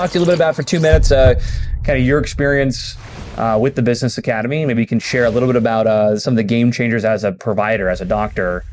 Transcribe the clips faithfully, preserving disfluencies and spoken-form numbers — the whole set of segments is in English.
talk to you a little bit about for two minutes, uh, kind of your experience uh, with the Business Academy. Maybe you can share a little bit about uh, some of the game changers as a provider, as a doctor,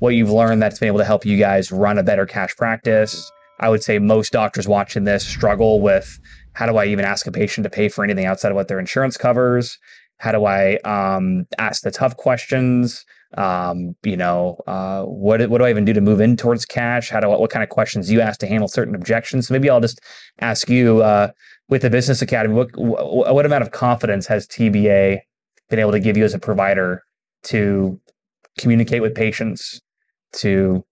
what you've learned that's been able to help you guys run a better cash practice. I would say most doctors watching this struggle with, how do I even ask a patient to pay for anything outside of what their insurance covers? How do I um, ask the tough questions? Um, you know, uh, what what do I even do to move in towards cash? How do I, what kind of questions do you ask to handle certain objections? So maybe I'll just ask you uh, with the Business Academy, what what amount of confidence has T B A been able to give you as a provider to communicate with patients, to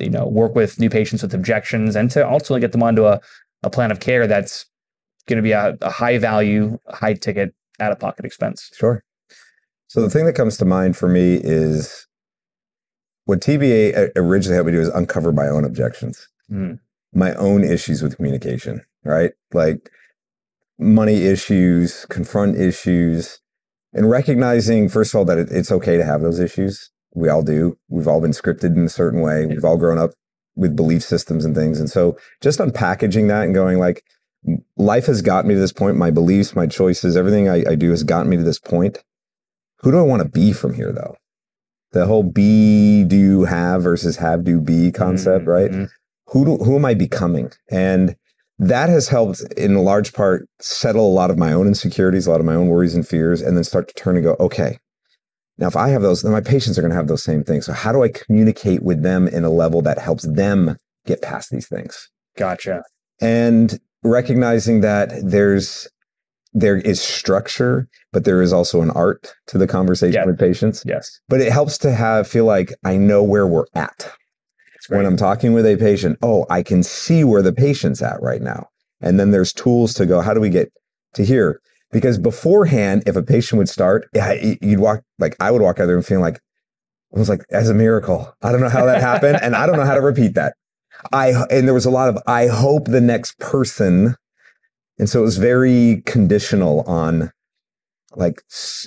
you know work with new patients with objections, and to ultimately get them onto a a plan of care that's going to be a, a high value, high ticket, out of pocket expense? Sure. So the thing that comes to mind for me is what T B A originally helped me do is uncover my own objections, mm. my own issues with communication, right? Like money issues, confront issues, and recognizing, first of all, that it, it's okay to have those issues. We all do. We've all been scripted in a certain way. We've all grown up with belief systems and things. And so just unpackaging that and going like, life has gotten me to this point. My beliefs, my choices, everything I, I do has gotten me to this point. Who do I want to be from here, though? The whole be, do, have versus have, do, be concept, mm-hmm. right? Who do, who am I becoming? And that has helped in large part settle a lot of my own insecurities, a lot of my own worries and fears, and then start to turn and go, okay, now if I have those, then my patients are going to have those same things. So how do I communicate with them in a level that helps them get past these things? Gotcha. And recognizing that there's There is structure, but there is also an art to the conversation yeah. with patients. Yes. But it helps to have feel like I know where we're at. When I'm talking with a patient, oh, I can see where the patient's at right now. And then there's tools to go, how do we get to here? Because beforehand, if a patient would start, you'd walk, like I would walk out there and feeling like, I was like, that's a miracle. I don't know how that happened. And I don't know how to repeat that. I And there was a lot of, I hope the next person. And so it was very conditional on, like,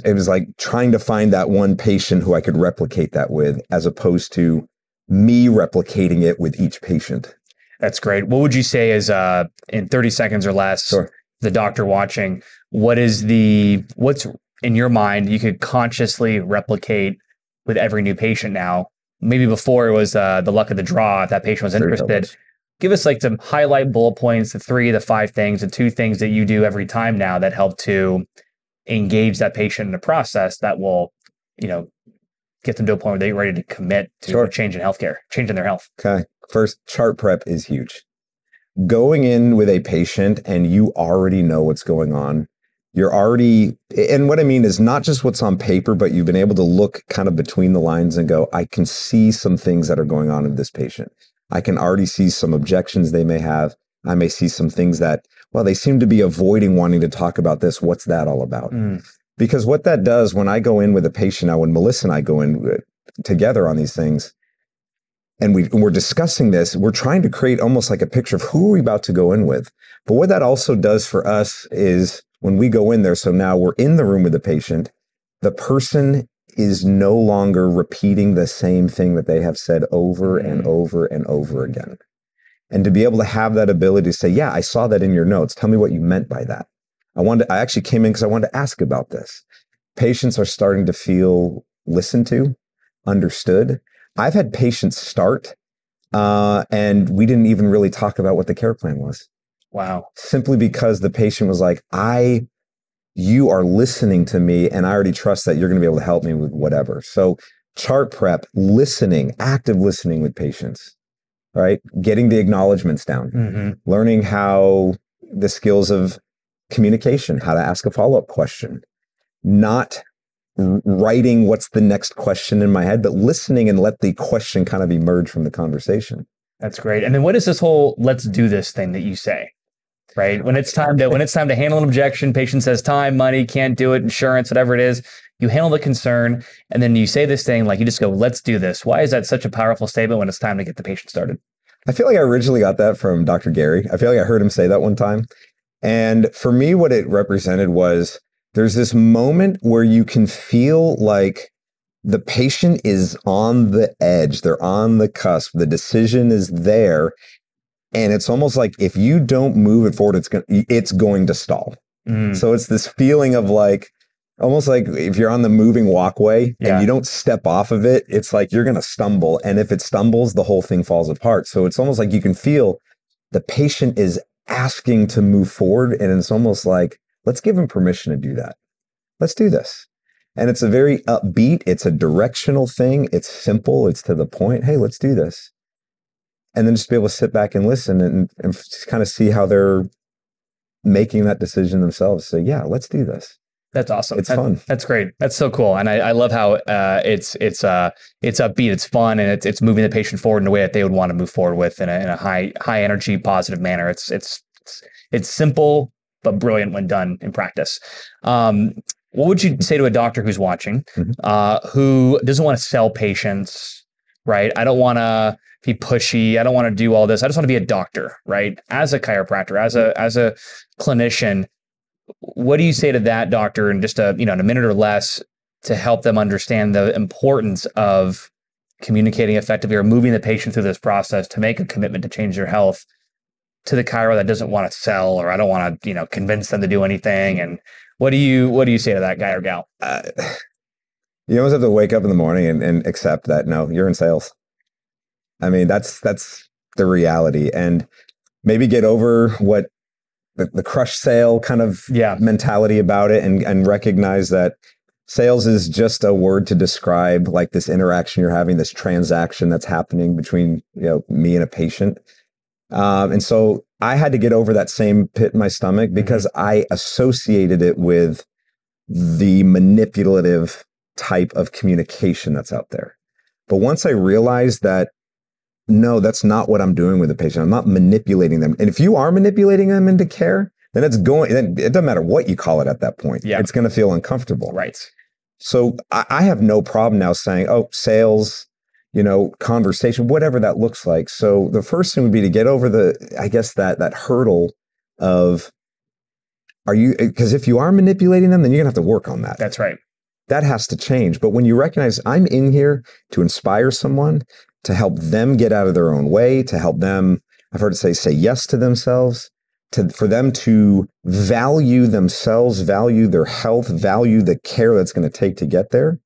it was like trying to find that one patient who I could replicate that with, as opposed to me replicating it with each patient. That's great. What would you say is, uh, in thirty seconds or less, sure. the doctor watching, what is the, what's in your mind you could consciously replicate with every new patient now? Maybe before it was uh, the luck of the draw, if that patient was interested. Give us like some highlight bullet points, the three, the five things, the two things that you do every time now that help to engage that patient in a process that will, you know, get them to a point where they're ready to commit to sure. change in healthcare, change in their health. Okay. First, chart prep is huge. Going in with a patient and you already know what's going on. You're already, and what I mean is not just what's on paper, but you've been able to look kind of between the lines and go, I can see some things that are going on in this patient. I can already see some objections they may have. I may see some things that, well, they seem to be avoiding wanting to talk about this. What's that all about? Mm. Because what that does when I go in with a patient, now when Melissa and I go in together on these things, and we, we're discussing this, we're trying to create almost like a picture of who are we about to go in with. But what that also does for us is when we go in there, so now we're in the room with the patient, the person is no longer repeating the same thing that they have said over and over and over again. And to be able to have that ability to say, yeah, I saw that in your notes. Tell me what you meant by that. I wanted to, I actually came in because I wanted to ask about this. Patients are starting to feel listened to, understood. I've had patients start uh, and we didn't even really talk about what the care plan was. Wow. Simply because the patient was like, I... you are listening to me and I already trust that you're going to be able to help me with whatever. So chart prep, listening, active listening with patients, right? Getting the acknowledgements down, mm-hmm. learning how the skills of communication, how to ask a follow-up question, not writing what's the next question in my head, but listening and let the question kind of emerge from the conversation. That's great. And then what is this whole let's do this thing that you say? Right. When it's time to when it's time to handle an objection, patient says time, money, can't do it, insurance, whatever it is, you handle the concern. And then you say this thing like you just go, let's do this. Why is that such a powerful statement when it's time to get the patient started? I feel like I originally got that from Doctor Gary. I feel like I heard him say that one time. And for me, what it represented was there's this moment where you can feel like the patient is on the edge. They're on the cusp. The decision is there. And it's almost like if you don't move it forward, it's, go- it's going to stall. Mm. So it's this feeling of like, almost like if you're on the moving walkway yeah. and you don't step off of it, it's like you're going to stumble. And if it stumbles, the whole thing falls apart. So it's almost like you can feel the patient is asking to move forward. And it's almost like, let's give him permission to do that. Let's do this. And it's a very upbeat. It's a directional thing. It's simple. It's to the point. Hey, let's do this. And then just be able to sit back and listen and, and kind of see how they're making that decision themselves. So yeah, let's do this. That's awesome. It's that, fun. That's great. That's so cool. And I, I love how uh, it's it's uh, it's upbeat. It's fun, and it's it's moving the patient forward in a way that they would want to move forward with in a, in a high high energy, positive manner. It's it's it's, it's simple but brilliant when done in practice. Um, what would you say to a doctor who's watching, mm-hmm. uh, who doesn't want to sell patients? Right? I don't want to be pushy. I don't want to do all this. I just want to be a doctor. Right? As a chiropractor, as a as a clinician. What do you say to that doctor in just a, you know, in a minute or less to help them understand the importance of communicating effectively or moving the patient through this process to make a commitment to change their health to the chiro that doesn't want to sell, or I don't want to, you know, convince them to do anything? And what do you, what do you say to that guy or gal? Uh, you always have to wake up in the morning and, and accept that, no, you're in sales. I mean, that's, that's the reality, and maybe get over what, The, the crush sale kind of yeah. mentality about it, and, and recognize that sales is just a word to describe like this interaction you're having, this transaction that's happening between, you know, me and a patient. Um, and so I had to get over that same pit in my stomach because mm-hmm. I associated it with the manipulative type of communication that's out there. But once I realized that, no, that's not what I'm doing with the patient. I'm not manipulating them. And if you are manipulating them into care, then it's going, then it doesn't matter what you call it at that point. Yeah. It's going to feel uncomfortable. Right. So I, I have no problem now saying, oh, sales, you know, conversation, whatever that looks like. So the first thing would be to get over the, I guess that, that hurdle of, are you, because if you are manipulating them, then you're gonna have to work on that. That's right. That has to change. But when you recognize I'm in here to inspire someone, to help them get out of their own way, to help them, I've heard it say, say yes to themselves, to for them to value themselves, value their health, value the care that's going to take to get there.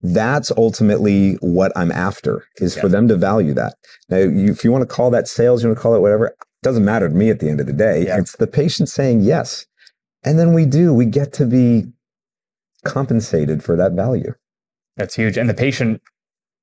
That's ultimately what I'm after, is yeah. for them to value that. Now, you, if you want to call that sales, you want to call it whatever, it doesn't matter to me at the end of the day. Yeah. It's the patient saying yes. And then we do, we get to be compensated for that value. That's huge. And the patient,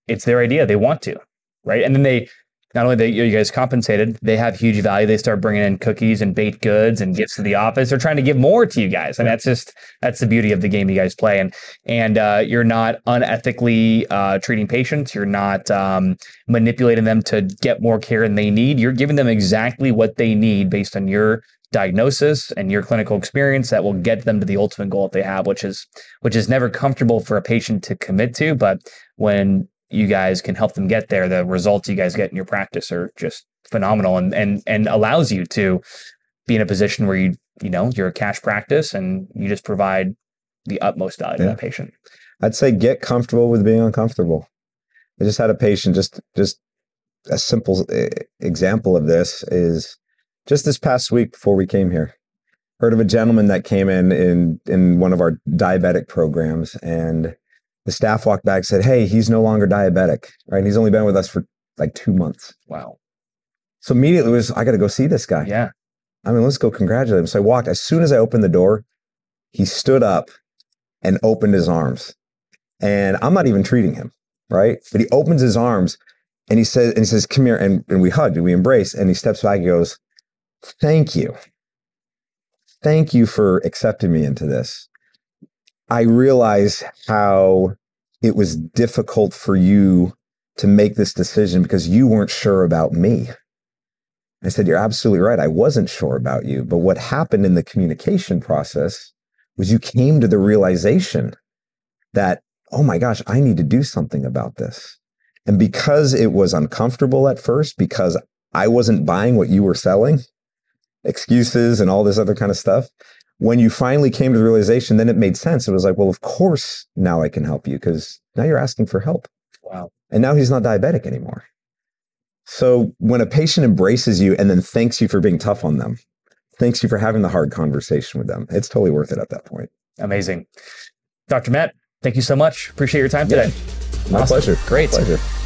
it's their idea. They want to, right? And then they, not only they, you guys compensated, they have huge value. They start bringing in cookies and baked goods and gifts to the office. They're trying to give more to you guys. And that's just, that's the beauty of the game you guys play. And, and uh, you're not unethically uh, treating patients. You're not um, manipulating them to get more care than they need. You're giving them exactly what they need based on your diagnosis and your clinical experience that will get them to the ultimate goal that they have, which is, which is never comfortable for a patient to commit to. But when you guys can help them get there, the results you guys get in your practice are just phenomenal, and and and allows you to be in a position where you, you know, you're a cash practice and you just provide the utmost value yeah. to that patient. I'd say get comfortable with being uncomfortable. I just had a patient, just just a simple example of this is just this past week before we came here. Heard of a gentleman that came in in, in one of our diabetic programs, and the staff walked back and said, hey, he's no longer diabetic, right? And he's only been with us for like two months. Wow. So immediately it was, I got to go see this guy. Yeah. I mean, let's go congratulate him. So I walked. As soon as I opened the door, he stood up and opened his arms. And I'm not even treating him, right? But he opens his arms and he says, and he says, come here. And, and we hugged and we embraced. And he steps back and goes, thank you. Thank you for accepting me into this. I realize how it was difficult for you to make this decision because you weren't sure about me. I said, you're absolutely right. I wasn't sure about you. But what happened in the communication process was you came to the realization that, oh my gosh, I need to do something about this. And because it was uncomfortable at first, because I wasn't buying what you were selling, excuses and all this other kind of stuff, when you finally came to the realization, then it made sense. It was like, well, of course, now I can help you because now you're asking for help. Wow. And now he's not diabetic anymore. So when a patient embraces you and then thanks you for being tough on them, thanks you for having the hard conversation with them, it's totally worth it at that point. Amazing. Doctor Matt, thank you so much. Appreciate your time today. Yeah, my awesome. pleasure. Great. Pleasure.